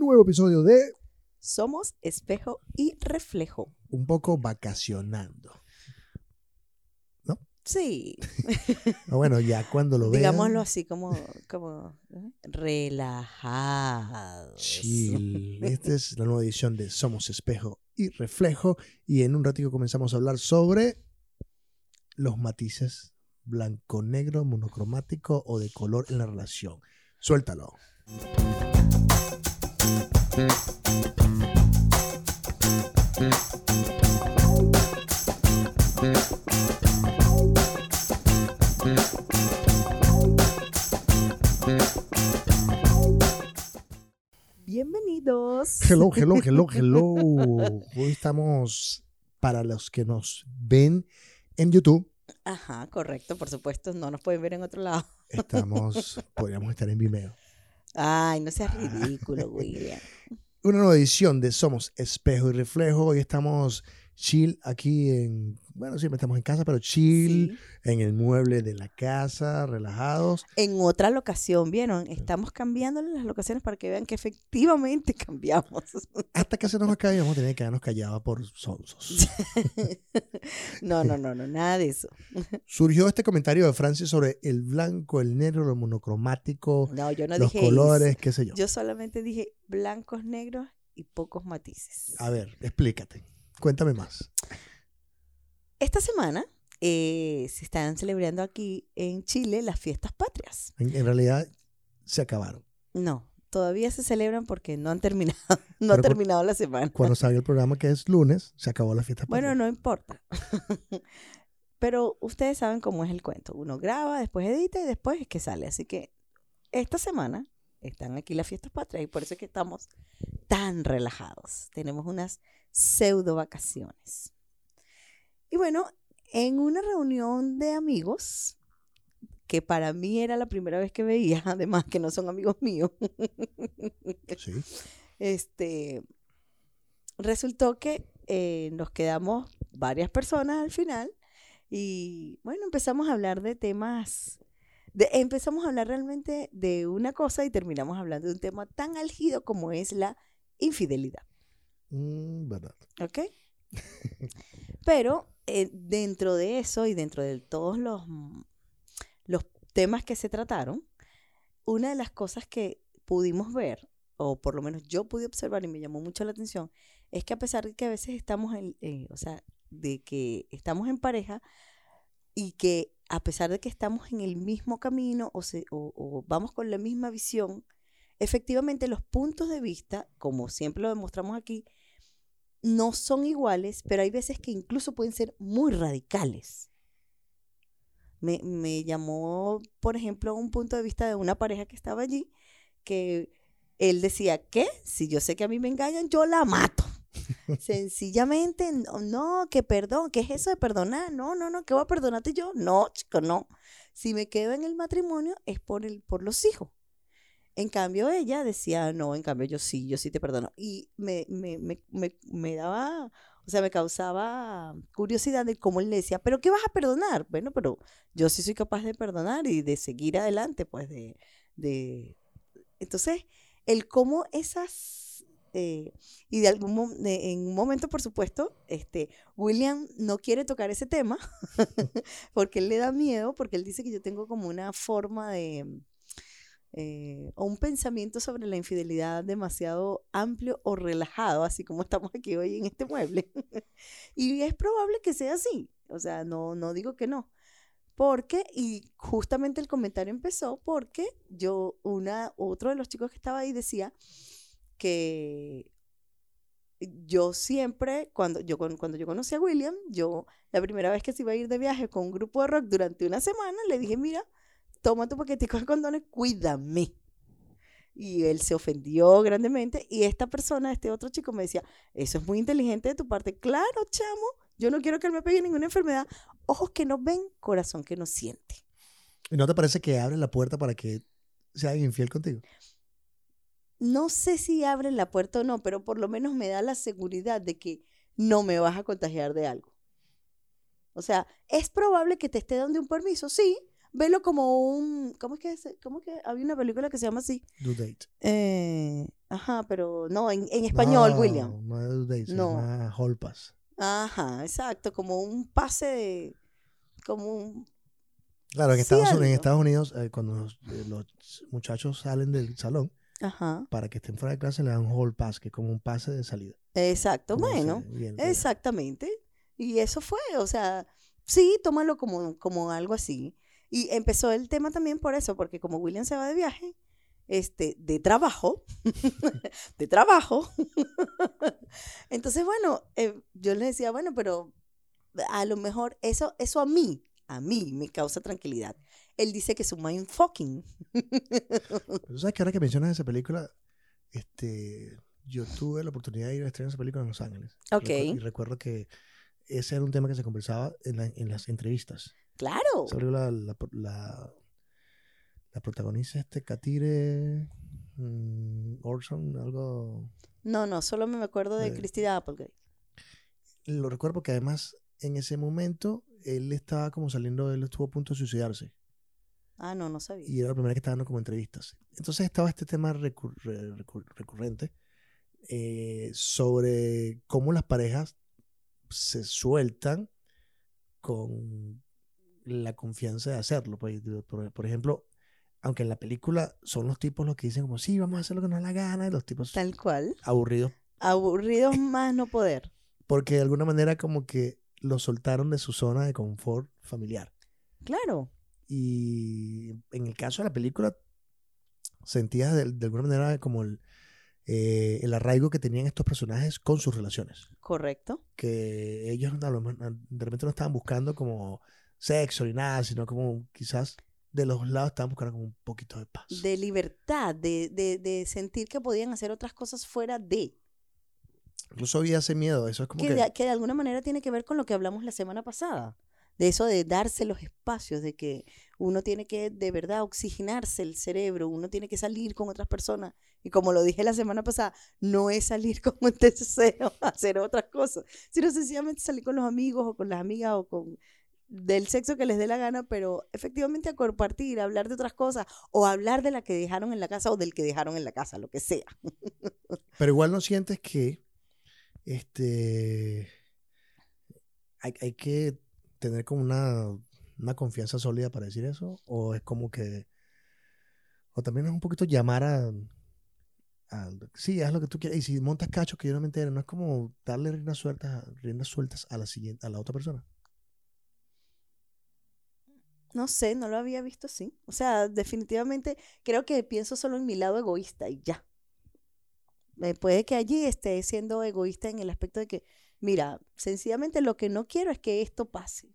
un nuevo episodio de Somos Espejo y Reflejo. Un poco vacacionando. ¿No? Sí. Bueno, ya cuando lo vean. Digámoslo así, como relajados. Chill. Esta es la nueva edición de Somos Espejo y Reflejo. Y en un ratito comenzamos a hablar sobre los matices blanco, negro, monocromático o de color en la relación. Suéltalo. Bienvenidos. Hello, hello, hello, hello. Hoy estamos, para los que nos ven en YouTube. Ajá, correcto, por supuesto, no nos pueden ver en otro lado. Podríamos estar en Vimeo. Ay, no seas ridículo, William. Una nueva edición de Somos Espejo y Reflejo. Hoy estamos chill aquí siempre estamos en casa, pero chill, sí, en el mueble de la casa, relajados. En otra locación, ¿vieron? Estamos cambiando las locaciones para que vean que efectivamente cambiamos. Hasta que se nos acabe, vamos a tener que quedarnos callados por sonsos. No, nada de eso. Surgió este comentario de Francis sobre el blanco, el negro, lo monocromático, no, yo no los dije colores, qué sé yo. Yo solamente dije blancos, negros y pocos matices. A ver, explícate. Cuéntame más. Esta semana se están celebrando aquí en Chile las fiestas patrias. En realidad se acabaron. No, todavía se celebran porque no han terminado, no ha terminado la semana. Cuando salió el programa, que es lunes, se acabó la fiesta patria. Bueno, no importa. Pero ustedes saben cómo es el cuento. Uno graba, después edita y después es que sale. Así que esta semana están aquí las fiestas patrias y por eso es que estamos tan relajados. Tenemos unas pseudo vacaciones. Y bueno, en una reunión de amigos, que para mí era la primera vez que veía, además que no son amigos míos, sí, resultó que nos quedamos varias personas al final y bueno, empezamos a hablar de temas, empezamos a hablar realmente de una cosa y terminamos hablando de un tema tan álgido como es la infidelidad. Verdad. ¿Ok? Pero dentro de eso y dentro de todos los temas que se trataron, una de las cosas que pudimos ver, o por lo menos yo pude observar y me llamó mucho la atención, es que a pesar de que a veces estamos de que estamos en pareja y que a pesar de que estamos en el mismo camino o vamos con la misma visión, efectivamente los puntos de vista, como siempre lo demostramos aquí, no son iguales, pero hay veces que incluso pueden ser muy radicales. Me llamó, por ejemplo, un punto de vista de una pareja que estaba allí, que él decía, ¿qué? Si yo sé que a mí me engañan, yo la mato. Sencillamente, no, que perdón, ¿qué es eso de perdonar? No, ¿qué voy a perdonarte yo? No, chico, no. Si me quedo en el matrimonio es por los hijos. En cambio, ella decía, no, en cambio, yo sí te perdono. Y me daba, me causaba curiosidad de cómo él le decía, ¿pero qué vas a perdonar? Bueno, pero yo sí soy capaz de perdonar y de seguir adelante, pues, Entonces, el cómo esas... y en un momento, por supuesto, William no quiere tocar ese tema, porque él le da miedo, porque él dice que yo tengo como una forma de... o un pensamiento sobre la infidelidad demasiado amplio o relajado, así como estamos aquí hoy en este mueble. Y es probable que sea así, no digo que no, porque, y justamente el comentario empezó porque otro de los chicos que estaba ahí decía que yo siempre, cuando yo conocí a William, la primera vez que se iba a ir de viaje con un grupo de rock durante una semana, le dije, mira, toma tu paquetico de condones, cuídame. Y él se ofendió grandemente. Y esta persona, este otro chico, me decía, eso es muy inteligente de tu parte. Claro, chamo, yo no quiero que él me pegue ninguna enfermedad. Ojos que no ven, corazón que no siente. ¿Y no te parece que abre la puerta para que sea infiel contigo? No sé si abre la puerta o no, pero por lo menos me da la seguridad de que no me vas a contagiar de algo. Es probable que te esté dando un permiso, sí. Velo como un... ¿Cómo es que había una película que se llama así? Due Date. Ajá, pero no, en español, no, William. No es Day, se llama Hall Pass. Ajá, exacto, como un pase de... como un... Claro, en Estados Unidos cuando los muchachos salen del salón, ajá, para que estén fuera de clase le dan Hall Pass, que es como un pase de salida. Exacto, como bueno, exactamente. Y eso fue, o sea, sí, tómalo como algo así. Y empezó el tema también por eso, porque como William se va de viaje, de trabajo. Entonces, bueno, yo les decía, bueno, pero a lo mejor eso a mí me causa tranquilidad. Él dice que es un mindfucking. ¿Tú sabes que ahora que mencionas esa película, yo tuve la oportunidad de ir a estrenar esa película en Los Ángeles? Ok. Y recuerdo que ese era un tema que se conversaba en las entrevistas. Claro. Esa película la protagonista Katire Orson, algo... No, solo me acuerdo de Christina Applegate. Lo recuerdo que además en ese momento él estaba como saliendo, él estuvo a punto de suicidarse. Ah, no sabía. Y era la primera que estaba dando como entrevistas. Entonces estaba este tema recurrente sobre cómo las parejas se sueltan con la confianza de hacerlo. Por ejemplo, aunque en la película son los tipos los que dicen como, sí, vamos a hacer lo que nos da la gana, y los tipos... Tal cual. Aburridos más no poder. Porque de alguna manera como que los soltaron de su zona de confort familiar. Claro. Y en el caso de la película sentías de alguna manera como el arraigo que tenían estos personajes con sus relaciones. Correcto. Que ellos de repente no estaban buscando como sexo ni nada, sino como quizás... de los lados estaban buscando como un poquito de paz. De libertad, de sentir que podían hacer otras cosas fuera de. Incluso había ese miedo, eso es como que de alguna manera tiene que ver con lo que hablamos la semana pasada. De eso de darse los espacios, de que uno tiene que de verdad oxigenarse el cerebro, uno tiene que salir con otras personas. Y como lo dije la semana pasada, no es salir con un deseo a hacer otras cosas, sino sencillamente salir con los amigos o con las amigas o con... del sexo que les dé la gana, pero efectivamente a compartir, a hablar de otras cosas o hablar de la que dejaron en la casa o del que dejaron en la casa, lo que sea. Pero igual no sientes que hay que tener como una confianza sólida para decir eso, o es como que, o también es un poquito llamar a sí, haz lo que tú quieras, y si montas cachos que yo no me entero, no es como darle riendas sueltas a la otra persona. No sé, no lo había visto así. O sea, definitivamente creo que pienso solo en mi lado egoísta y ya. Puede que allí esté siendo egoísta en el aspecto de que, mira, sencillamente lo que no quiero es que esto pase.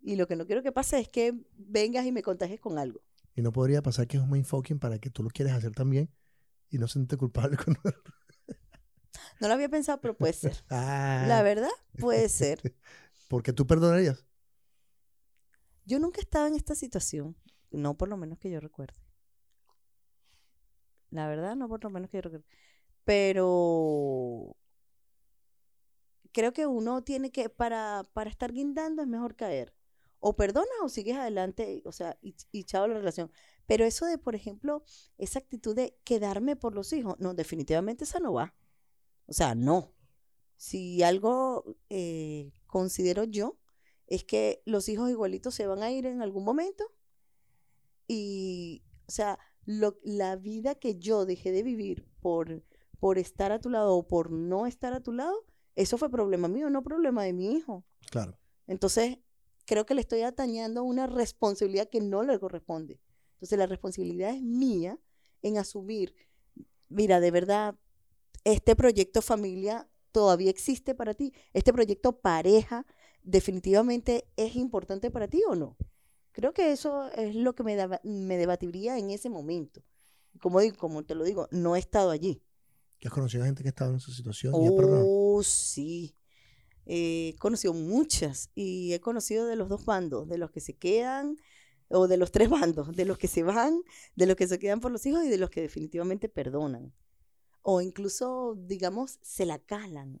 Y lo que no quiero que pase es que vengas y me contagies con algo. Y no podría pasar que es un mindfucking para que tú lo quieras hacer también y no sentirte culpable con él. No lo había pensado, pero puede ser. Ah. La verdad, puede ser. Porque tú perdonarías. Yo nunca estaba en esta situación, no por lo menos que yo recuerde. La verdad, no por lo menos que yo recuerde. Pero creo que uno tiene que, para estar guindando es mejor caer. O perdonas o sigues adelante, o sea, y chao la relación. Pero eso de, por ejemplo, esa actitud de quedarme por los hijos, no, definitivamente esa no va. O sea, no. Si algo considero yo, es que los hijos igualitos se van a ir en algún momento y, o sea, la vida que yo dejé de vivir por estar a tu lado o por no estar a tu lado, eso fue problema mío, no problema de mi hijo. Claro. Entonces, creo que le estoy atañando una responsabilidad que no le corresponde. Entonces, la responsabilidad es mía en asumir, mira, de verdad, este proyecto familia todavía existe para ti, este proyecto pareja definitivamente es importante para ti o no. Creo que eso es lo que me debatiría en ese momento. Como te lo digo, no he estado allí. ¿Has conocido a gente que ha estado en esa situación? Oh, sí. He conocido muchas y he conocido de los dos bandos, de los que se quedan, o de los tres bandos, de los que se van, de los que se quedan por los hijos y de los que definitivamente perdonan. O incluso, digamos, se la calan.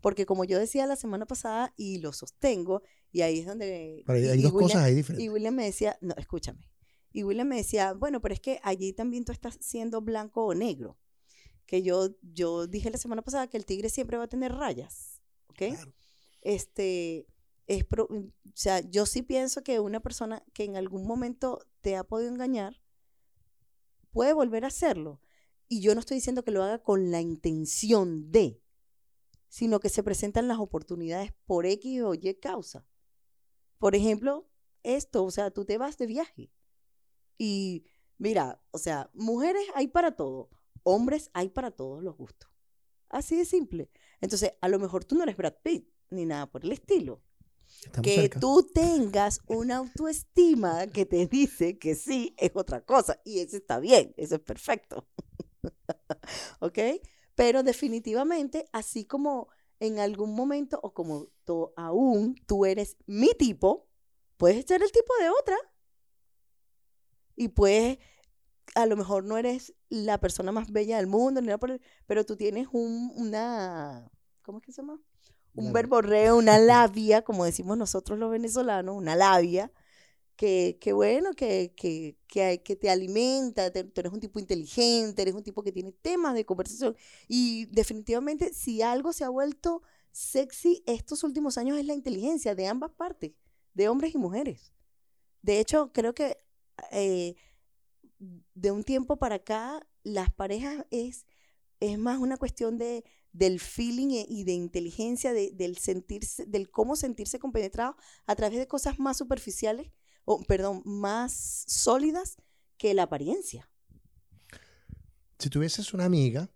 Porque como yo decía la semana pasada y lo sostengo, y ahí es donde... Pero hay dos cosas ahí diferentes. Y William me decía, no, escúchame. Y William me decía, bueno, pero es que allí también tú estás siendo blanco o negro. que yo dije la semana pasada que el tigre siempre va a tener rayas, ¿ok? Claro. O sea, yo sí pienso que una persona que en algún momento te ha podido engañar puede volver a hacerlo. Y yo no estoy diciendo que lo haga con la intención de, sino que se presentan las oportunidades por X o Y causa. Por ejemplo, esto, o sea, tú te vas de viaje. Y mira, o sea, mujeres hay para todo, hombres hay para todos los gustos. Así de simple. Entonces, a lo mejor tú no eres Brad Pitt, ni nada por el estilo. Estamos que cerca. Tú tengas una autoestima que te dice que sí es otra cosa, y eso está bien, eso es perfecto. ¿Ok? Pero definitivamente, así como en algún momento, o como aún tú eres mi tipo, puedes ser el tipo de otra. Y puedes, a lo mejor no eres la persona más bella del mundo, pero tú tienes una, ¿cómo es que se llama? Un verborreo, una labia, como decimos nosotros los venezolanos, una labia, que bueno, que te alimenta, tú eres un tipo inteligente, eres un tipo que tiene temas de conversación, y definitivamente si algo se ha vuelto sexy estos últimos años es la inteligencia de ambas partes, de hombres y mujeres. De hecho, creo que de un tiempo para acá las parejas es más una cuestión del feeling y de inteligencia, del cómo sentirse compenetrado a través de cosas más superficiales, más sólidas que la apariencia. Si tuvieses una amiga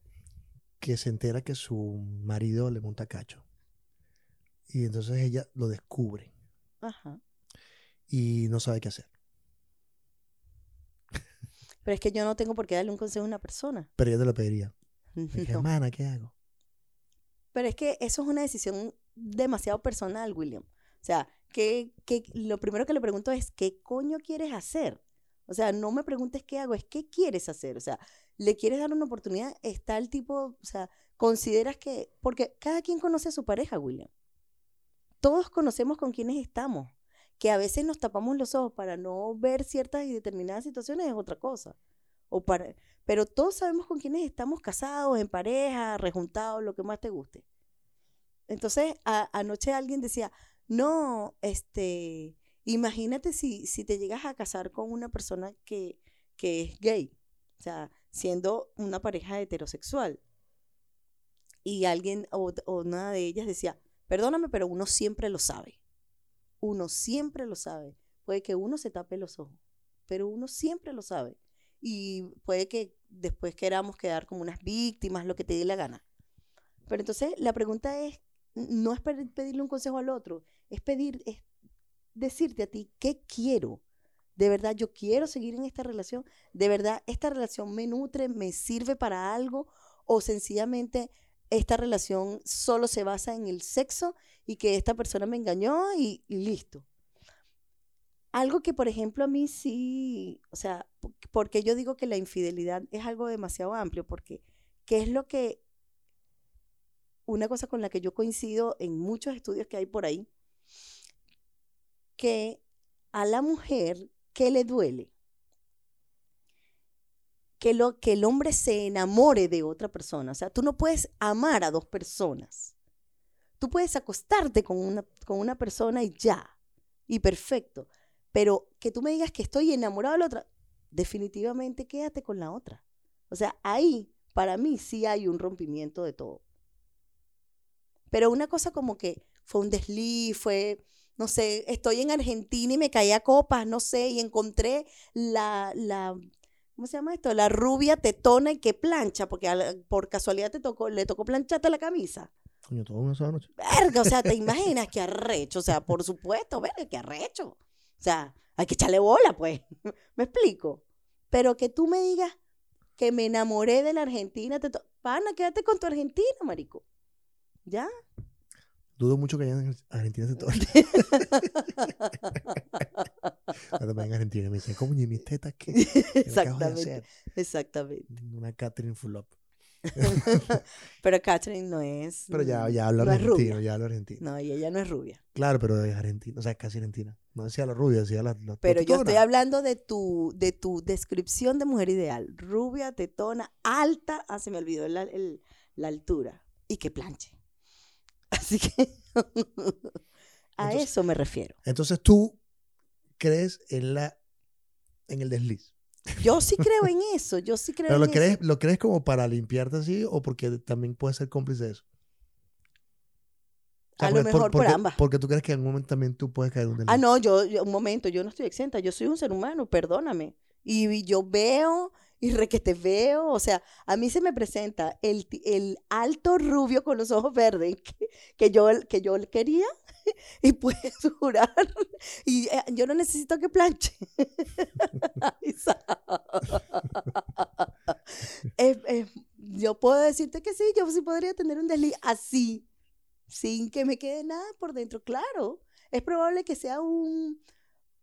que se entera que su marido le monta cacho y entonces ella lo descubre. Ajá. Y no sabe qué hacer. Pero es que yo no tengo por qué darle un consejo a una persona. Pero ella te lo pediría. Dije, hermana, ¿qué hago? Pero es que eso es una decisión demasiado personal, William. O sea, que lo primero que le pregunto es, ¿qué coño quieres hacer? O sea, no me preguntes qué hago, es ¿qué quieres hacer? O sea, ¿le quieres dar una oportunidad? Está el tipo, o sea, consideras que... Porque cada quien conoce a su pareja, William. Todos conocemos con quiénes estamos. Que a veces nos tapamos los ojos para no ver ciertas y determinadas situaciones es otra cosa. Pero todos sabemos con quiénes estamos casados, en pareja, rejuntados, lo que más te guste. Entonces, anoche alguien decía, no, imagínate si te llegas a casar con una persona que es gay, o sea, siendo una pareja heterosexual. Y alguien, o una de ellas decía, perdóname, pero uno siempre lo sabe. Uno siempre lo sabe. Puede que uno se tape los ojos, pero uno siempre lo sabe. Y puede que después queramos quedar como unas víctimas, lo que te dé la gana. Pero entonces la pregunta es, no es pedirle un consejo al otro, es decirte a ti, ¿qué quiero? ¿De verdad yo quiero seguir en esta relación? ¿De verdad esta relación me nutre, me sirve para algo? ¿O sencillamente esta relación solo se basa en el sexo y que esta persona me engañó y listo? Algo que, por ejemplo, a mí sí, o sea, porque yo digo que la infidelidad es algo demasiado amplio, porque ¿qué es lo que, una cosa con la que yo coincido en muchos estudios que hay por ahí, que a la mujer, ¿qué le duele? Que el hombre se enamore de otra persona, o sea, tú no puedes amar a dos personas, tú puedes acostarte con una persona y ya, y perfecto. Pero que tú me digas que estoy enamorado de la otra, definitivamente quédate con la otra. O sea, ahí, para mí, sí hay un rompimiento de todo. Pero una cosa como que fue un desliz, fue, no sé, estoy en Argentina y me caí a copas, no sé, y encontré la ¿cómo se llama esto? La rubia tetona y que plancha, porque por casualidad le tocó plancharte la camisa. Coño, todo una sola noche. Verga, o sea, ¿te imaginas qué arrecho? O sea, por supuesto, verga, qué arrecho. O sea, hay que echarle bola, pues. ¿Me explico? Pero que tú me digas que me enamoré de la Argentina. Pana, quédate con tu Argentina, marico. ¿Ya? Dudo mucho que allá en Argentina se toque. Cuando en Argentina me dicen, ¿cómo ni mis tetas qué? Exactamente, exactamente. Una Catherine Fulop. Pero Catherine no es. Pero ya habla no argentino. No, y ella no es rubia. Claro, pero es argentina. O sea, es casi argentina. No decía la rubia, decía la pero tetona. Yo estoy hablando de tu descripción de mujer ideal. Rubia, tetona, alta. Ah, se me olvidó la altura. Y que planche. Así que entonces, eso me refiero. Entonces tú crees en el desliz. Yo sí creo en eso. Yo sí creo. Pero en ¿lo crees como para limpiarte así o porque también puedes ser cómplice de eso? O sea, a lo mejor por ambas. Porque tú crees que en algún momento también tú puedes caer en un delito. Ah, no, yo, un momento, yo no estoy exenta. Yo soy un ser humano, perdóname. Y yo veo, y requete veo. O sea, a mí se me presenta el alto rubio con los ojos verdes que yo quería y puedes jurar. Y yo no necesito que planche. Yo puedo decirte que sí, yo sí podría tener un desliz así. Sin que me quede nada por dentro, claro. Es probable que sea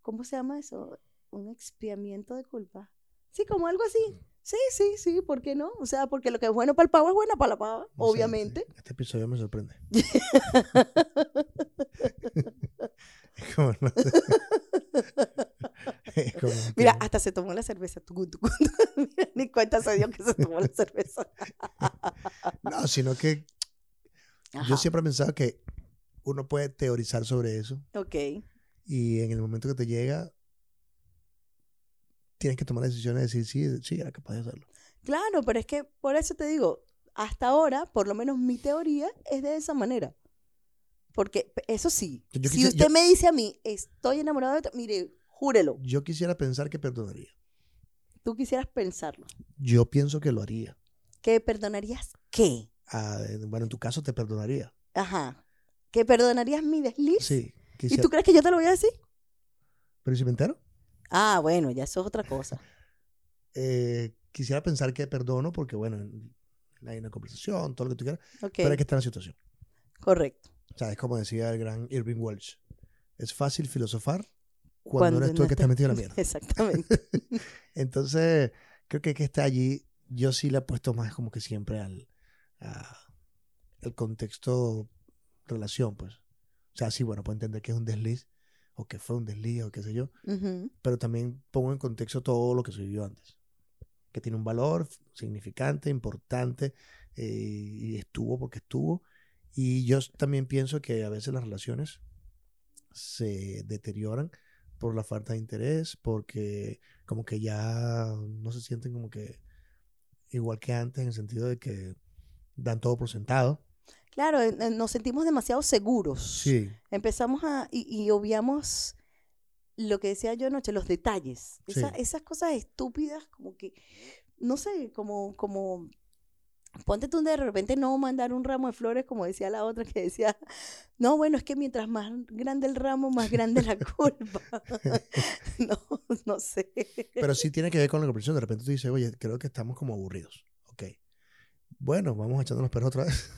¿cómo se llama eso? Un expiamiento de culpa. Sí, como algo así. Sí, ¿por qué no? O sea, porque lo que es bueno para el pavo es bueno para la pava, no obviamente. Sé, este episodio me sorprende. Mira, hasta se tomó la cerveza. Ni cuenta se dio que se tomó la cerveza. No, sino que ajá. Yo siempre he pensado que uno puede teorizar sobre eso. Ok. Y en el momento que te llega, tienes que tomar decisiones y decir, sí, era capaz de hacerlo. Claro, pero es que por eso te digo, hasta ahora, por lo menos mi teoría es de esa manera. Porque eso sí, si usted me dice a mí, estoy enamorado de ti, mire, júrelo. Yo quisiera pensar que perdonaría. ¿Tú quisieras pensarlo? Yo pienso que lo haría. ¿Que perdonarías qué? Bueno, en tu caso te perdonaría. Ajá. ¿Que perdonarías mi desliz? Sí. Quisiera. ¿Y tú crees que yo te lo voy a decir? ¿Pero si me entero? Ah, bueno, ya eso es otra cosa. Quisiera pensar que perdono porque, bueno, hay una conversación, todo lo que tú quieras. Okay. Pero hay que estar en la situación. Correcto. O sea, es como decía el gran Irving Walsh. Es fácil filosofar cuando eres tú el que estás metido en la mierda. Exactamente. Entonces, creo que está allí. Yo sí le apuesto más como que siempre al contexto relación, pues. O sea, sí, bueno, puedo entender que es un desliz o que fue un desliz o qué sé yo, pero también pongo en contexto todo lo que se vivió antes, que tiene un valor significante, importante, y estuvo porque estuvo. Y yo también pienso que a veces las relaciones se deterioran por la falta de interés, porque como que ya no se sienten como que igual que antes, en el sentido de que dan todo por sentado. Claro, nos sentimos demasiado seguros. Sí. Empezamos y obviamos lo que decía yo anoche, los detalles. Esas cosas estúpidas, como que, no sé, como ponte tú de repente no mandar un ramo de flores, como decía la otra que decía, no, bueno, es que mientras más grande el ramo, más grande la culpa. No sé. Pero sí tiene que ver con la comprensión. De repente tú dices, oye, creo que estamos como aburridos. Bueno, vamos echando los perros otra vez.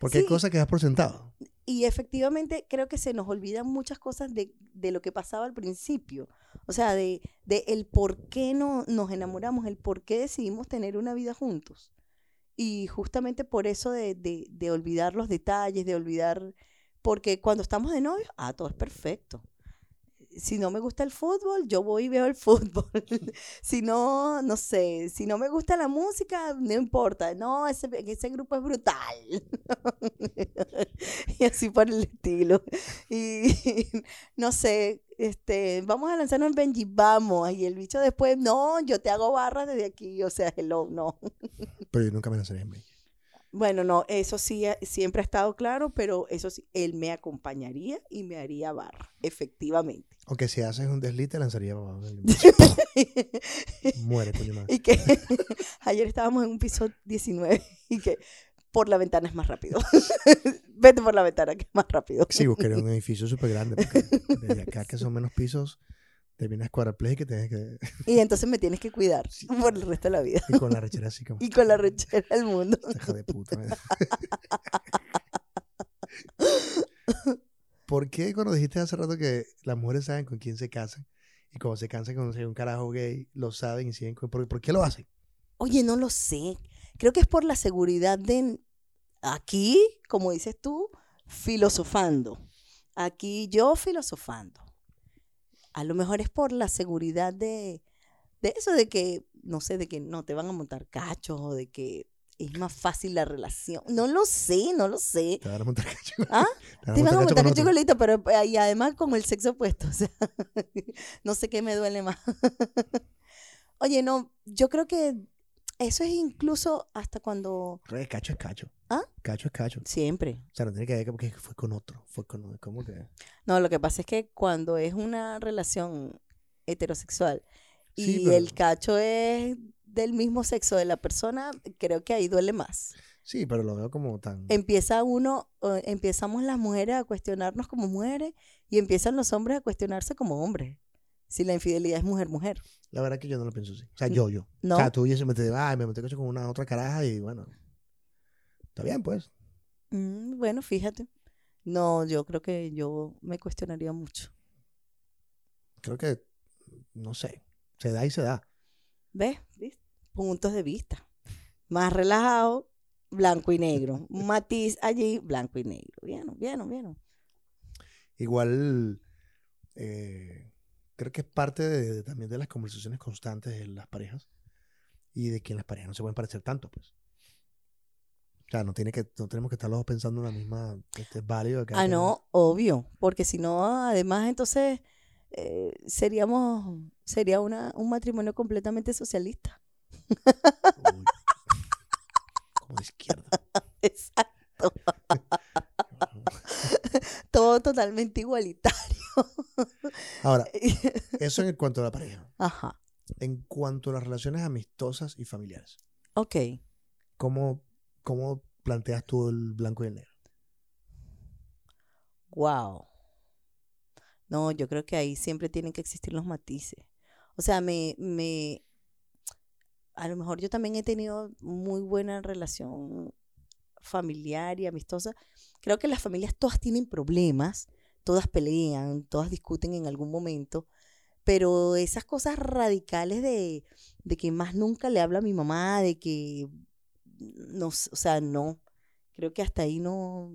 Porque sí, hay cosas que das por sentado. Y efectivamente creo que se nos olvidan muchas cosas de lo que pasaba al principio. O sea, de el por qué nos enamoramos, el por qué decidimos tener una vida juntos. Y justamente por eso de olvidar los detalles, de olvidar... Porque cuando estamos de novios, todo es perfecto. Si no me gusta el fútbol, yo voy y veo el fútbol. Si no, no sé, si no me gusta la música, no importa. No, ese grupo es brutal. Y así por el estilo. Y no sé, vamos a lanzarnos en Benji, vamos. Y el bicho después, no, yo te hago barras desde aquí. O sea, hello, no. Pero yo nunca me lanzaré en Benji. Bueno, no, eso sí, siempre ha estado claro, pero eso sí, él me acompañaría y me haría barra, efectivamente. Aunque si haces un desliz, te lanzaría barra. Muere, coño madre. Y que ayer estábamos en un piso 19 y que por la ventana es más rápido. Vete por la ventana, que es más rápido. Sí, buscaré un edificio súper grande, porque desde acá que son menos pisos... Terminas cuadraplégica y tienes que... Y entonces me tienes que cuidar por el resto de la vida. Y con la rechera así como... Y con la rechera del mundo. Hija de puta. ¿Por qué cuando dijiste hace rato que las mujeres saben con quién se casan y cuando se cansan con un carajo gay, lo saben y siguen con... ¿Por qué lo hacen? Oye, no lo sé. Creo que es por la seguridad de... Aquí, como dices tú, filosofando. aquí yo filosofando. A lo mejor es por la seguridad de eso, de que, no sé, de que no te van a montar cachos o de que es más fácil la relación. No lo sé. Te van a montar cachos. ¿Ah? Te van a montar cachos igualito, pero y además con el sexo opuesto. O sea, no sé qué me duele más. Oye, no, yo creo que eso es incluso hasta cuando... Creo que cacho es cacho. ¿Ah? Cacho es cacho. Siempre. O sea, no tiene que ver porque fue con otro. ¿Cómo que? No, lo que pasa es que cuando es una relación heterosexual y sí, pero... el cacho es del mismo sexo de la persona, creo que ahí duele más. Sí, pero lo veo como tan... Empezamos las mujeres a cuestionarnos como mujeres y empiezan los hombres a cuestionarse como hombres. Si la infidelidad es mujer-mujer. La verdad es que yo no lo pienso así. O sea, yo. No. O sea, tú y eso me metí con una otra caraja y bueno. Está bien, pues. Bueno, fíjate. No, yo creo que yo me cuestionaría mucho. Creo que, no sé, se da y se da. ¿Ves? Puntos de vista. Más relajado, blanco y negro. Un matiz allí, blanco y negro. Bien. Igual... creo que es parte también de las conversaciones constantes de las parejas y de que las parejas no se pueden parecer tanto, pues. O sea, no tenemos que estar los dos pensando en la misma, es válido. Ah, no, obvio, porque si no, además, entonces, sería un matrimonio completamente socialista. Uy, como de izquierda. Exacto. Todo totalmente igualitario. Ahora, eso en cuanto a la pareja. Ajá. En cuanto a las relaciones amistosas y familiares. Ok. ¿Cómo planteas tú el blanco y el negro? Wow. No, yo creo que ahí siempre tienen que existir los matices. O sea, a lo mejor yo también he tenido muy buena relación familiar y amistosa. Creo que las familias todas tienen problemas. Todas pelean, todas discuten en algún momento, pero esas cosas radicales de que más nunca le hablo a mi mamá, de que, no, o sea, no, creo que hasta ahí no,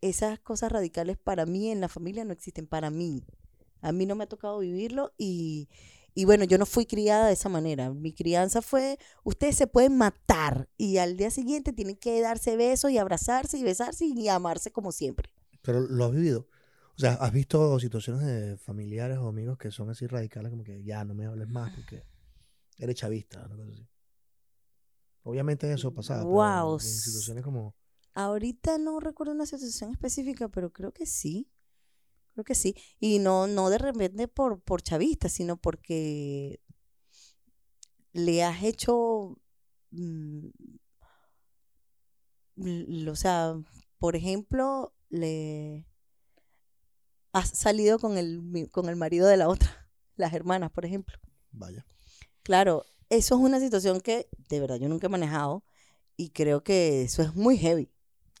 esas cosas radicales para mí en la familia no existen, para mí, a mí no me ha tocado vivirlo y bueno, yo no fui criada de esa manera, mi crianza fue, ustedes se pueden matar y al día siguiente tienen que darse besos y abrazarse y besarse y amarse como siempre. Pero lo has vivido. O sea, ¿has visto situaciones de familiares o amigos que son así radicales como que ya no me hables más porque eres chavista, una cosa así? Obviamente eso pasaba. Wow. En situaciones como... Ahorita no recuerdo una situación específica, pero creo que sí. Y no de repente por chavista, sino porque le has hecho, o sea, por ejemplo, le... has salido con el marido de la otra, las hermanas, por ejemplo. Vaya. Claro, eso es una situación que, de verdad, yo nunca he manejado y creo que eso es muy heavy.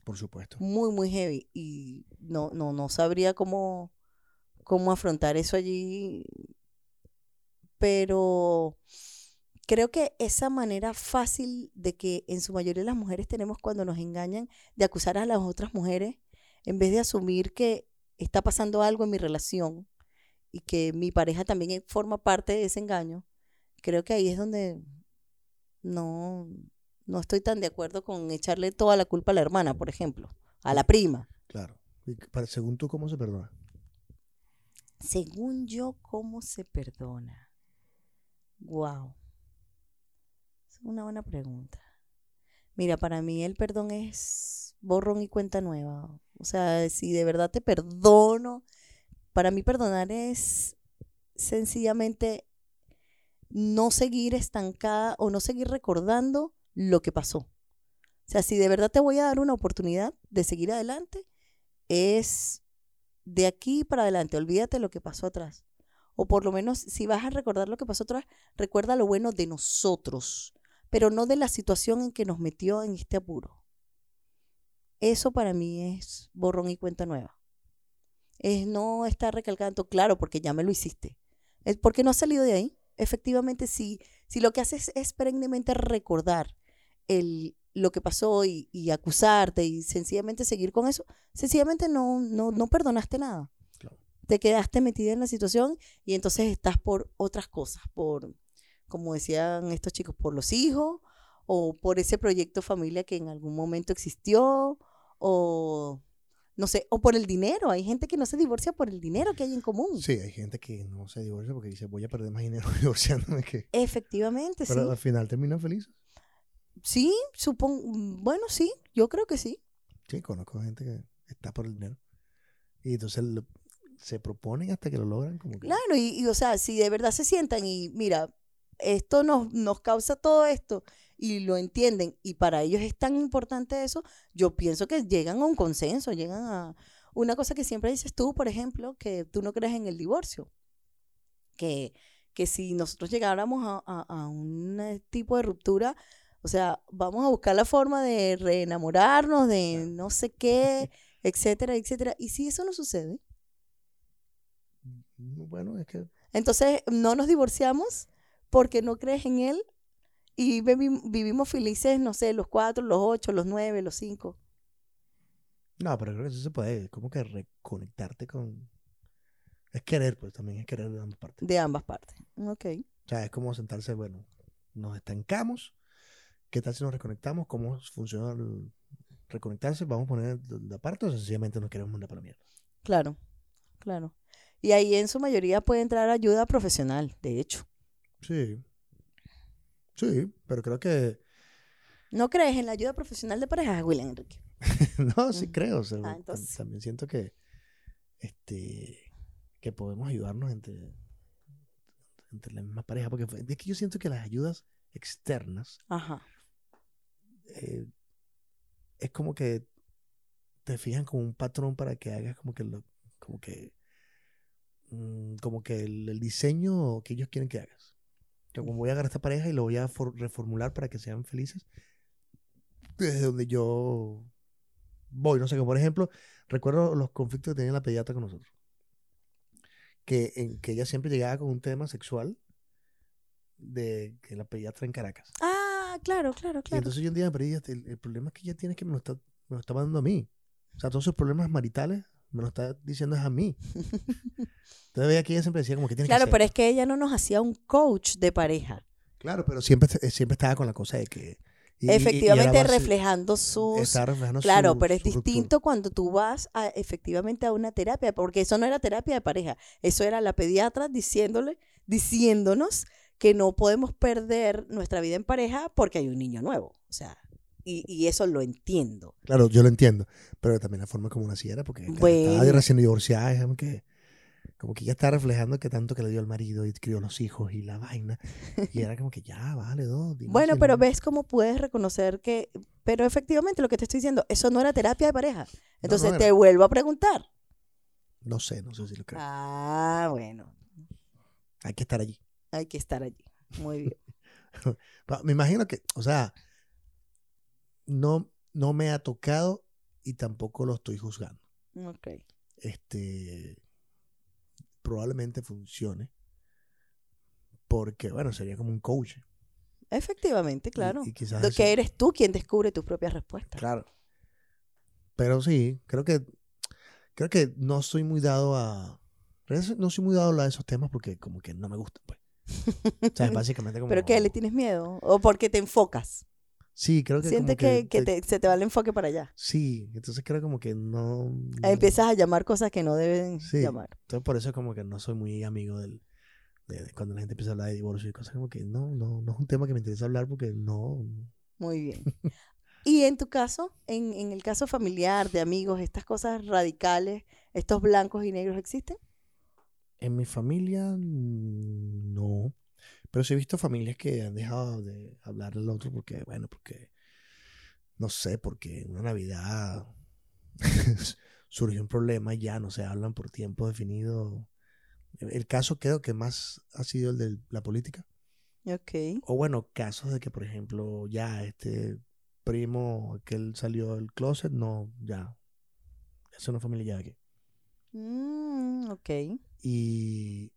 Por supuesto. Muy, muy heavy. Y no sabría cómo afrontar eso allí. Pero creo que esa manera fácil de que en su mayoría las mujeres tenemos cuando nos engañan, de acusar a las otras mujeres, en vez de asumir que está pasando algo en mi relación y que mi pareja también forma parte de ese engaño, creo que ahí es donde no estoy tan de acuerdo con echarle toda la culpa a la hermana, por ejemplo, a la prima. Claro. ¿Y según tú cómo se perdona? Según yo, ¿cómo se perdona? Wow. Es una buena pregunta. Mira, para mí el perdón es borrón y cuenta nueva. O sea, si de verdad te perdono, para mí perdonar es sencillamente no seguir estancada o no seguir recordando lo que pasó. O sea, si de verdad te voy a dar una oportunidad de seguir adelante, es de aquí para adelante, olvídate lo que pasó atrás. O por lo menos, si vas a recordar lo que pasó atrás, recuerda lo bueno de nosotros, pero no de la situación en que nos metió en este apuro. Eso para mí es borrón y cuenta nueva. Es no estar recalcando, claro, porque ya me lo hiciste. Es porque no has salido de ahí. Efectivamente, si lo que haces es perennemente recordar lo que pasó y acusarte y sencillamente seguir con eso, sencillamente no perdonaste nada. Claro. Te quedaste metida en la situación y entonces estás por otras cosas, por, como decían estos chicos, por los hijos o por ese proyecto familia que en algún momento existió o... no sé, o por el dinero. Hay gente que no se divorcia por el dinero que hay en común. Sí, hay gente que no se divorcia porque dice, voy a perder más dinero divorciándome que... Efectivamente, sí. Pero al final terminan felices. Sí, supongo... Bueno, sí, yo creo que sí. Sí, conozco gente que está por el dinero. Y entonces se proponen hasta que lo logran. Como que... Claro, y o sea, si de verdad se sientan y mira, esto nos causa todo esto... y lo entienden, y para ellos es tan importante eso, yo pienso que llegan a un consenso, llegan a una cosa que siempre dices tú, por ejemplo, que tú no crees en el divorcio, que si nosotros llegáramos a un tipo de ruptura, o sea, vamos a buscar la forma de reenamorarnos, de no sé qué, etcétera, etcétera, y si eso no sucede, bueno, es que... Entonces, no nos divorciamos porque no crees en él, y vivimos felices, no sé, los 4, los 8, los 9, los 5. No, pero creo que eso se puede, como que reconectarte con... Es querer, pues también es querer de ambas partes. De ambas partes, ok. O sea, es como sentarse, bueno, nos estancamos, ¿qué tal si nos reconectamos? ¿Cómo funciona el reconectarse? ¿Vamos a poner la parte o sencillamente nos queremos mandar para la mierda? Claro, claro. Y ahí en su mayoría puede entrar ayuda profesional, de hecho. Sí. Sí, pero creo que... ¿No crees en la ayuda profesional de parejas, William Enrique? No, sí creo. O sea, también siento que, que podemos ayudarnos entre la misma pareja. Porque es que yo siento que las ayudas externas... Ajá. Es como que te fijan como un patrón para que hagas el diseño que ellos quieren que hagas. Yo como voy a agarrar a esta pareja y lo voy a reformular para que sean felices desde donde yo voy. No sé, como por ejemplo, recuerdo los conflictos que tenía la pediatra con nosotros. Que ella siempre llegaba con un tema sexual de que la pediatra en Caracas. Ah, claro, claro, claro. Y entonces yo un día me perdí, el problema que ella tiene es que me lo está mandando a mí. O sea, todos sus problemas maritales me lo está diciendo es a mí. Entonces veía que ella siempre decía como que tiene que ser. Claro, pero es que ella no nos hacía un coach de pareja. Claro, pero siempre estaba con la cosa de que... efectivamente reflejando sus... Claro, pero es distinto cuando tú vas efectivamente a una terapia, porque eso no era terapia de pareja, eso era la pediatra diciéndonos que no podemos perder nuestra vida en pareja porque hay un niño nuevo, o sea... Y eso lo entiendo. Claro, yo lo entiendo. Pero también la forma como nacía era porque estaba recién divorciada. Como que ya está reflejando que tanto que le dio al marido y crió los hijos y la vaina. Y era como que ya, vale, dos. Bueno, pero ves cómo puedes reconocer que... Pero efectivamente lo que te estoy diciendo, eso no era terapia de pareja. Entonces te vuelvo a preguntar. No sé si lo creo. Ah, bueno. Hay que estar allí. Muy bien. Me imagino que, o sea... No me ha tocado y tampoco lo estoy juzgando. Okay. Probablemente funcione porque, bueno, sería como un coach. Efectivamente, claro. Y quizás que eres tú quien descubre tus propias respuestas. Claro. Pero sí, creo que no soy muy dado a... No soy muy dado a esos temas porque como que no me gustan, pues. O sea, básicamente como... ¿Pero qué? ¿Le tienes miedo? ¿O porque te enfocas? Sí, creo que... Sientes que se te va el enfoque para allá. Sí, entonces creo como que no... Empiezas a llamar cosas que no deben llamar. Entonces por eso como que no soy muy amigo de cuando la gente empieza a hablar de divorcio y cosas como que no es un tema que me interesa hablar porque no... Muy bien. Y en tu caso, en el caso familiar, de amigos, estas cosas radicales, estos blancos y negros, ¿existen? En mi familia, no. Pero sí he visto familias que han dejado de hablar al otro porque, bueno, porque, no sé, porque en una Navidad surgió un problema y ya no se hablan por tiempo definido. El caso creo que más ha sido el de la política. Ok. O bueno, casos de que, por ejemplo, ya este primo que él salió del closet, no, ya. Es una familia ya de aquí. Ok. Y...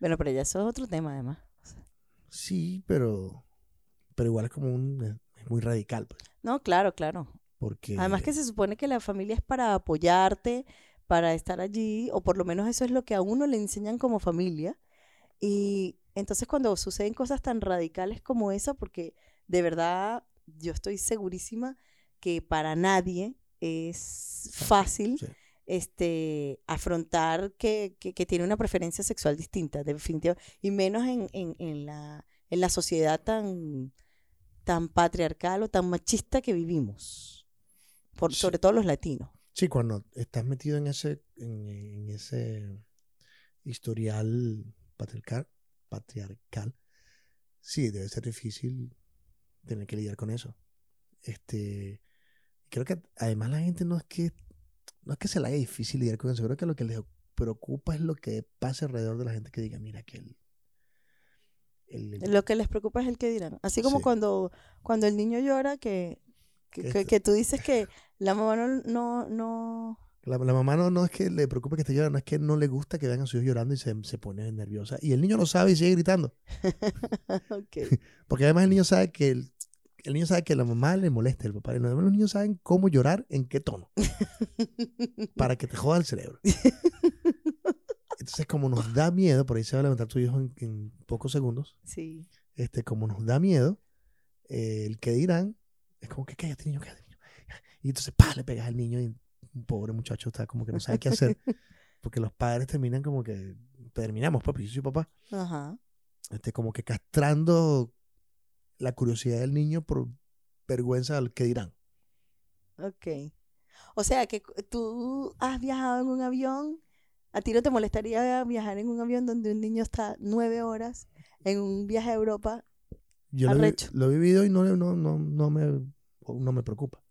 Bueno, pero ya eso es otro tema además. Sí, pero igual es como es muy radical. Pues. No, claro. Porque... Además que se supone que la familia es para apoyarte, para estar allí, o por lo menos eso es lo que a uno le enseñan como familia. Y entonces cuando suceden cosas tan radicales como esa, porque de verdad yo estoy segurísima que para nadie es fácil afrontar que tiene una preferencia sexual distinta, definitivamente, y menos en la sociedad tan patriarcal o tan machista que vivimos, sobre todo los latinos. Sí, cuando estás metido en ese historial patriarcal, sí, debe ser difícil tener que lidiar con eso. Creo que además la gente no es que se le haga difícil lidiar con eso, creo que lo que les preocupa es lo que pasa alrededor de la gente que diga, mira que lo que les preocupa es el que dirán. Así como cuando el niño llora, que tú dices que la mamá no... La mamá no es que le preocupe que esté llorando, es que no le gusta que vean a sus hijos llorando y se pone nerviosa. Y el niño lo sabe y sigue gritando. Okay. Porque además el niño sabe que la mamá le molesta, el papá le molesta. Los niños saben cómo llorar, en qué tono. Para que te joda el cerebro. Entonces, como nos da miedo, por ahí se va a levantar tu hijo en pocos segundos. Sí. Como nos da miedo, el que dirán, es como que cállate niño. Y entonces, le pegas al niño y un pobre muchacho está como que no sabe qué hacer. Porque los padres terminamos, papi, yo soy papá. Ajá. Como que castrando la curiosidad del niño por vergüenza al que dirán. Ok. O sea, que tú has viajado en un avión. ¿A ti no te molestaría viajar en un avión donde un niño está 9 horas en un viaje a Europa? Yo lo he vivido y no me preocupa.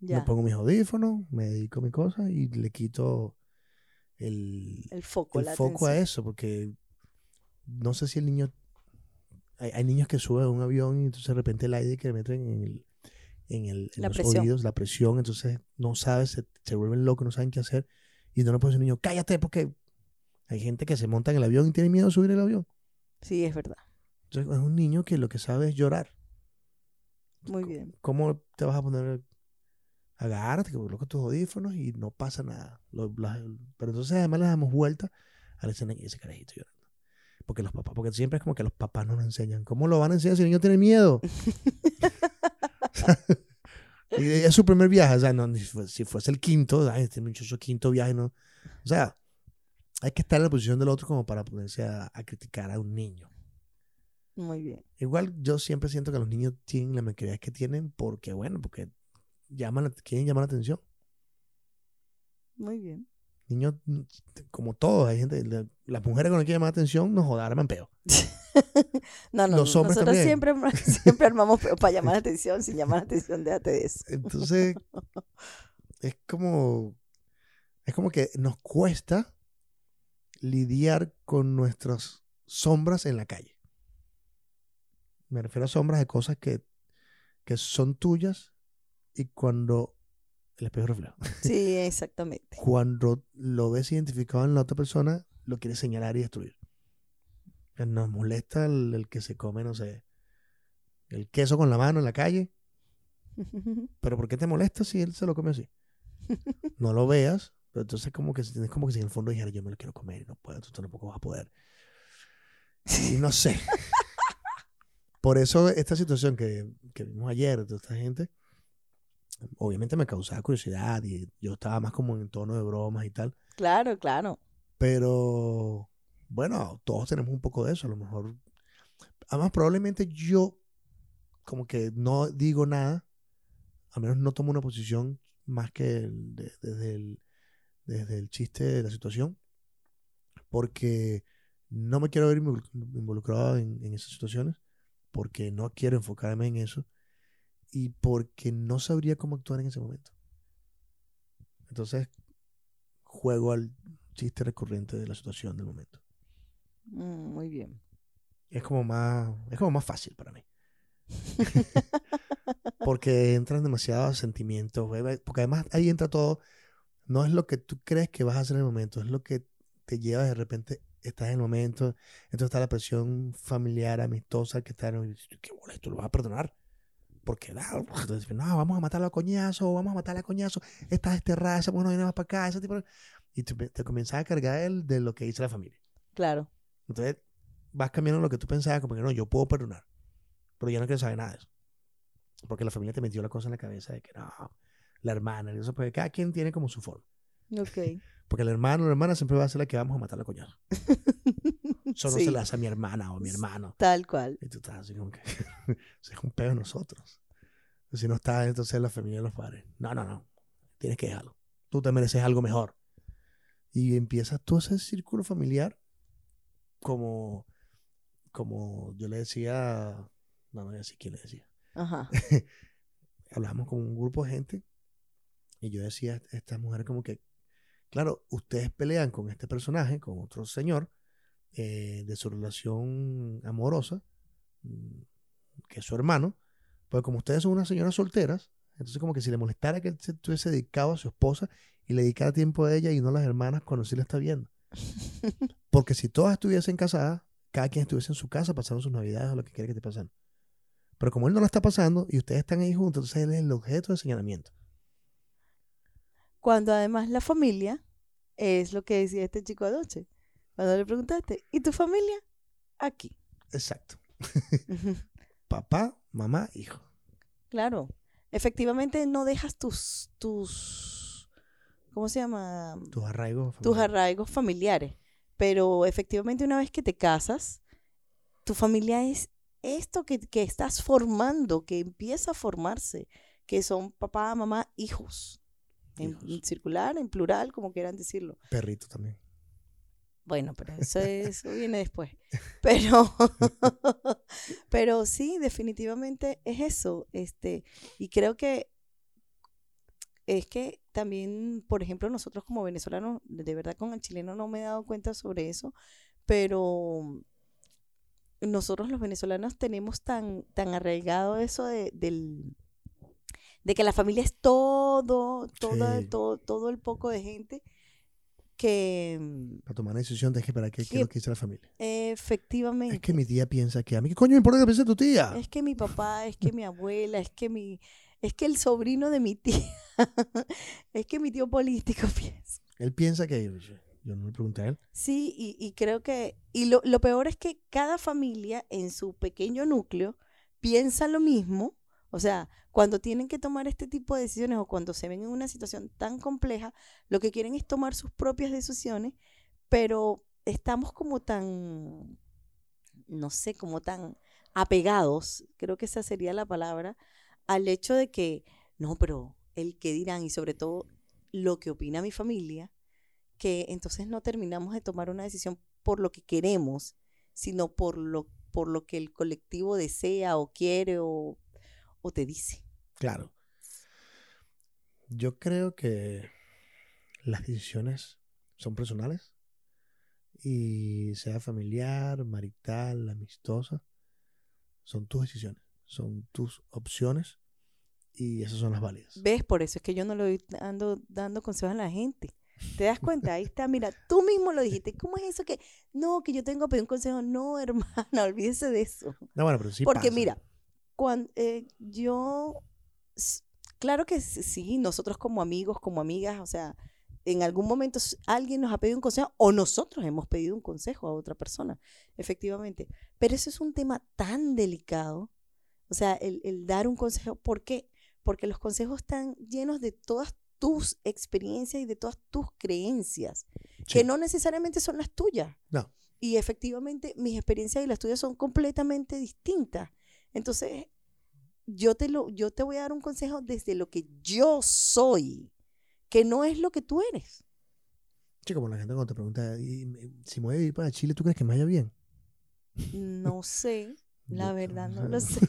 Ya. Me pongo mis audífonos, me dedico a mi cosa y le quito el foco a eso, porque no sé si el niño... Hay niños que suben a un avión y entonces de repente el aire que le meten en los oídos, la presión, entonces no saben, se vuelven locos, no saben qué hacer. Y no le puedes decir, niño, cállate, porque hay gente que se monta en el avión y tiene miedo de subir el avión. Sí, es verdad. Entonces es un niño que lo que sabe es llorar. Muy bien. ¿Cómo te vas a poner? Agárrate, que colocas tus audífonos y no pasa nada. Pero entonces además le damos vuelta a la escena y ese carajito llorando. Porque los papás, porque siempre es como que los papás no nos enseñan. ¿Cómo lo van a enseñar si el niño tiene miedo? Y es su primer viaje, o sea, no, si fuese el quinto, este muchacho quinto viaje, no. O sea, hay que estar en la posición del otro como para ponerse a criticar a un niño. Muy bien. Igual yo siempre siento que los niños tienen la mentalidad que tienen porque quieren llamar la atención. Muy bien. Niños, como todos, hay gente, las mujeres cuando quieren llamar la atención nos jodarán peo. No, los hombres nosotros también. Siempre armamos para llamar la atención. Sin llamar la atención, déjate de eso. Entonces es como que nos cuesta lidiar con nuestras sombras en la calle. Me refiero a sombras de cosas que son tuyas y cuando el espejo refleja. Sí, exactamente. Cuando lo ves identificado en la otra persona, lo quieres señalar y destruir. Nos molesta el que se come, no sé, el queso con la mano en la calle. ¿Pero por qué te molesta si él se lo come así? No lo veas, pero entonces como que si en el fondo dijera, yo me lo quiero comer y no puedo, tú tampoco vas a poder. Y no sé. Por eso esta situación que vimos ayer, toda esta gente, obviamente me causaba curiosidad y yo estaba más como en tono de bromas y tal. Claro. Pero... Bueno, todos tenemos un poco de eso, a lo mejor. Además, probablemente yo como que no digo nada, al menos no tomo una posición más que desde el chiste de la situación, porque no me quiero ver involucrado en esas situaciones, porque no quiero enfocarme en eso y porque no sabría cómo actuar en ese momento. Entonces, juego al chiste recurrente de la situación del momento. Muy bien. Es como más fácil para mí. Porque entran demasiados sentimientos, porque además ahí entra todo. No es lo que tú crees que vas a hacer en el momento, es lo que te lleva de repente. Estás en el momento, entonces está la presión familiar, amistosa, que está en el momento. ¿Qué bola? ¿Tú lo vas a perdonar? porque no, vamos a matarlo a coñazo, estás desterrada, esa mujer no viene más para acá, ese tipo de... Y te comienzas a cargar de lo que dice la familia. Claro. Entonces vas cambiando lo que tú pensabas, como que no, yo puedo perdonar, pero ya no quiero saber nada de eso. Porque la familia te metió la cosa en la cabeza de que no, la hermana, eso, porque cada quien tiene como su forma. Ok. Porque el hermano o la hermana siempre va a ser la que vamos a matar a coñazo. Solo sí. Se la hace a mi hermana o a mi hermano. Tal cual. Y tú estás así como que... es un pedo de nosotros. Si no está entonces la familia de los padres. No. Tienes que dejarlo. Tú te mereces algo mejor. Y empiezas tú ese círculo familiar como yo le decía... No voy a decir quién le decía. Ajá. Hablamos con un grupo de gente y yo decía a esta mujer como que... Claro, ustedes pelean con este personaje, con otro señor... de su relación amorosa, que es su hermano, pues como ustedes son unas señoras solteras, entonces como que si le molestara que él se estuviese dedicado a su esposa y le dedicara tiempo a ella y no a las hermanas cuando sí la está viendo. Porque si todas estuviesen casadas, cada quien estuviese en su casa pasando sus navidades o lo que quiera que te pasen. Pero como él no la está pasando y ustedes están ahí juntos, entonces él es el objeto de señalamiento. Cuando además la familia es lo que decía este chico anoche. Cuando le preguntaste, ¿y tu familia? Aquí. Exacto. Papá, mamá, hijo. Claro. Efectivamente no dejas tus ¿cómo se llama? Tus arraigos familiares. Pero efectivamente una vez que te casas, tu familia es esto que estás formando, que empieza a formarse, que son papá, mamá, hijos. En circular, en plural, como quieran decirlo. Perrito también. Bueno, pero eso viene después. Pero sí, definitivamente es eso. Y creo que es que también, por ejemplo, nosotros como venezolanos, de verdad con el chileno no me he dado cuenta sobre eso, pero nosotros los venezolanos tenemos tan arraigado eso de que la familia es todo el poco de gente para tomar una decisión tienes que esperar que lo que dice la familia. Efectivamente. Es que mi tía piensa que a mí, ¿qué coño me importa que piense tu tía? Es que mi papá, es que mi abuela, es que el sobrino de mi tía, es que mi tío político piensa. Él piensa que yo no le pregunté a él. Sí, y creo que, y lo peor es que cada familia en su pequeño núcleo piensa lo mismo. O sea, cuando tienen que tomar este tipo de decisiones o cuando se ven en una situación tan compleja, lo que quieren es tomar sus propias decisiones, pero estamos como tan, no sé, como tan apegados, creo que esa sería la palabra, al hecho de que, no, pero el qué dirán y sobre todo lo que opina mi familia, que entonces no terminamos de tomar una decisión por lo que queremos, sino por lo que el colectivo desea o quiere o te dice. Claro. Yo creo que las decisiones son personales y sea familiar, marital, amistosa, son tus decisiones, son tus opciones y esas son las válidas. ¿Ves? Por eso es que yo no le ando dando consejos a la gente. ¿Te das cuenta? Ahí está, mira, tú mismo lo dijiste. ¿Cómo es eso que, no, que yo tengo que pedir un consejo? No, hermana, olvídese de eso. No, bueno, pero sí porque pasa. Mira, cuando, claro que sí, nosotros como amigos, como amigas, o sea, en algún momento alguien nos ha pedido un consejo o nosotros hemos pedido un consejo a otra persona, efectivamente. Pero eso es un tema tan delicado, o sea, el dar un consejo, ¿por qué? Porque los consejos están llenos de todas tus experiencias y de todas tus creencias, sí, que no necesariamente son las tuyas. No. Y efectivamente mis experiencias y las tuyas son completamente distintas. Entonces, yo te voy a dar un consejo desde lo que yo soy, que no es lo que tú eres. Sí, como la gente cuando te pregunta, si me voy a ir para Chile, ¿tú crees que me vaya bien? No sé, la verdad no lo sé.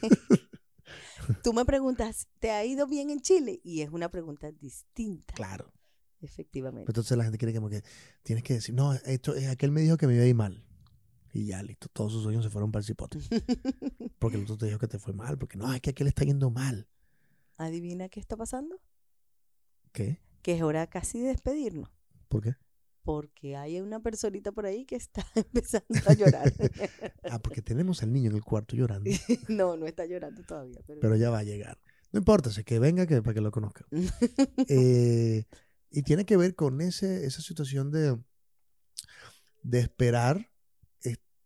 Tú me preguntas, ¿te ha ido bien en Chile? Y es una pregunta distinta. Claro. Efectivamente. Pero entonces la gente cree que tienes que decir, no, esto es aquel me dijo que me iba a ir mal. Y ya, listo, todos sus sueños se fueron para el cipote. Porque el otro te dijo que te fue mal, porque no, es que aquí le está yendo mal. ¿Adivina qué está pasando? ¿Qué? Que es hora casi de despedirnos. ¿Por qué? porque hay una personita por ahí que está empezando a llorar. Ah, porque tenemos al niño en el cuarto llorando. No está llorando todavía. Pero ya va a llegar. No importa, es que venga para que lo conozca. Y tiene que ver con esa situación de esperar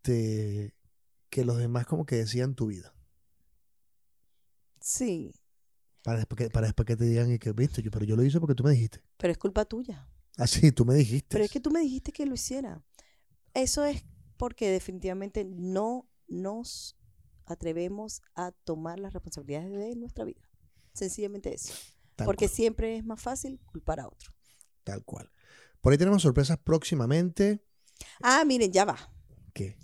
que los demás como que decían tu vida. Sí. Para después que te digan, y que viste, pero yo lo hice porque tú me dijiste. Pero es culpa tuya. Ah, sí, tú me dijiste. Pero es que tú me dijiste que lo hiciera. Eso es porque definitivamente no nos atrevemos a tomar las responsabilidades de nuestra vida. Sencillamente eso. Tal cual. Siempre es más fácil culpar a otro. Tal cual. Por ahí tenemos sorpresas próximamente. Ah, miren, ya va. ¿Qué?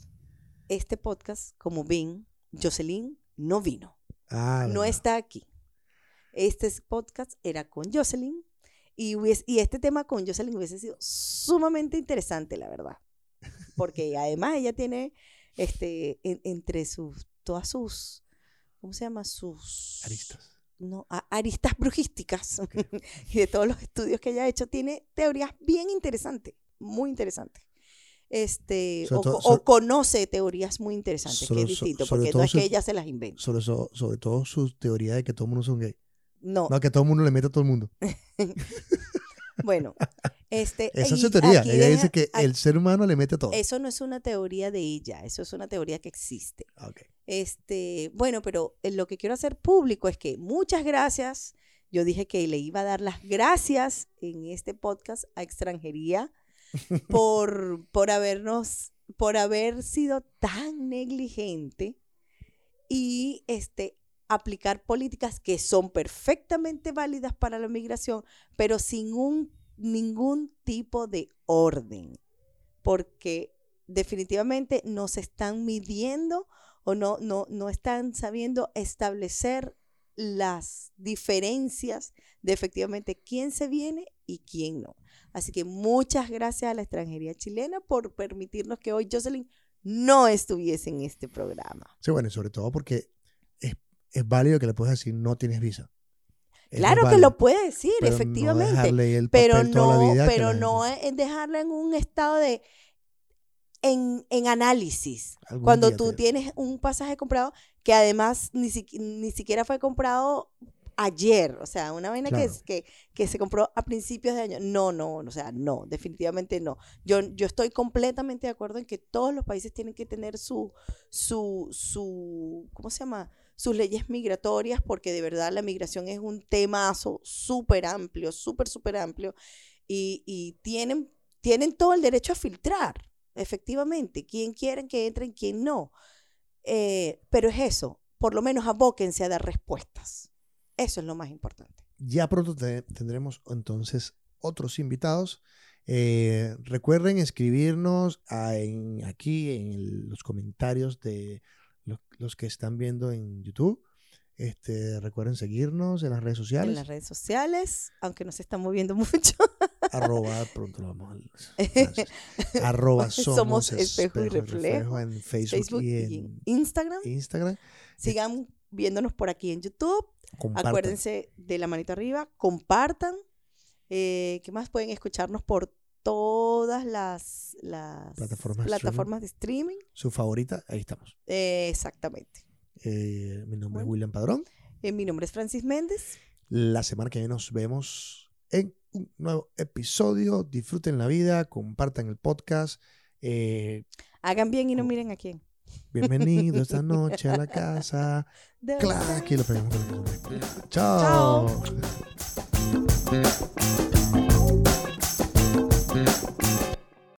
Este podcast, como ven, Jocelyn no vino. Ah, no está aquí. Este podcast era con Jocelyn y este tema con Jocelyn hubiese sido sumamente interesante, la verdad. Porque además ella tiene entre todas sus ¿cómo se llama? Sus aristas. No, aristas brujísticas, okay. Y de todos los estudios que ella ha hecho, tiene teorías bien interesantes, muy interesantes. Conoce teorías muy interesantes, que es distinto, porque no es que ella se las invente. Sobre todo su teoría de que todo el mundo es un gay. No, que todo el mundo le mete a todo el mundo. Bueno, esa es su teoría. Ella dice que el ser humano le mete a todo. Eso no es una teoría de ella, eso es una teoría que existe. Okay. Bueno, pero lo que quiero hacer público es que muchas gracias. Yo dije que le iba a dar las gracias en este podcast a Extranjería por haber sido tan negligente y aplicar políticas que son perfectamente válidas para la migración, pero sin ningún tipo de orden, porque definitivamente no se están midiendo o no están sabiendo establecer las diferencias de efectivamente quién se viene y quién no. Así que muchas gracias a la Extranjería chilena por permitirnos que hoy Jocelyn no estuviese en este programa. Sí, bueno, y sobre todo porque es válido que le puedas decir no tienes visa. Claro que lo puede decir, pero efectivamente. No dejarle el papel toda la vida, pero no es dejarla en un estado de en análisis. Cuando tú tienes un pasaje comprado que además ni siquiera fue comprado ayer, o sea, una vaina claro. que se compró a principios de año. No, definitivamente no. Yo estoy completamente de acuerdo en que todos los países tienen que tener su ¿cómo se llama? Sus leyes migratorias, porque de verdad la migración es un temazo súper amplio, súper amplio, y tienen todo el derecho a filtrar, efectivamente, quién quieren que entren, quién no. Pero es eso, por lo menos abóquense a dar respuestas. Eso es lo más importante. Ya pronto tendremos entonces otros invitados. Recuerden escribirnos aquí en los comentarios de los que están viendo en YouTube. Recuerden seguirnos en las redes sociales. En las redes sociales, aunque no se están moviendo mucho. @ pronto lo vamos a Somos Espejo y Reflejo en Facebook y en Instagram. Sigan viéndonos por aquí en YouTube. Compartan. Acuérdense de la manito arriba, compartan. ¿Qué más? Pueden escucharnos por todas las plataformas de streaming. Su favorita, ahí estamos. Exactamente. Mi nombre es William Padrón. Mi nombre es Francis Méndez. La semana que viene nos vemos en un nuevo episodio. Disfruten la vida, compartan el podcast. Hagan bien y no miren a quién. Bienvenido esta noche a la casa. Claro, aquí lo pegamos. Chao.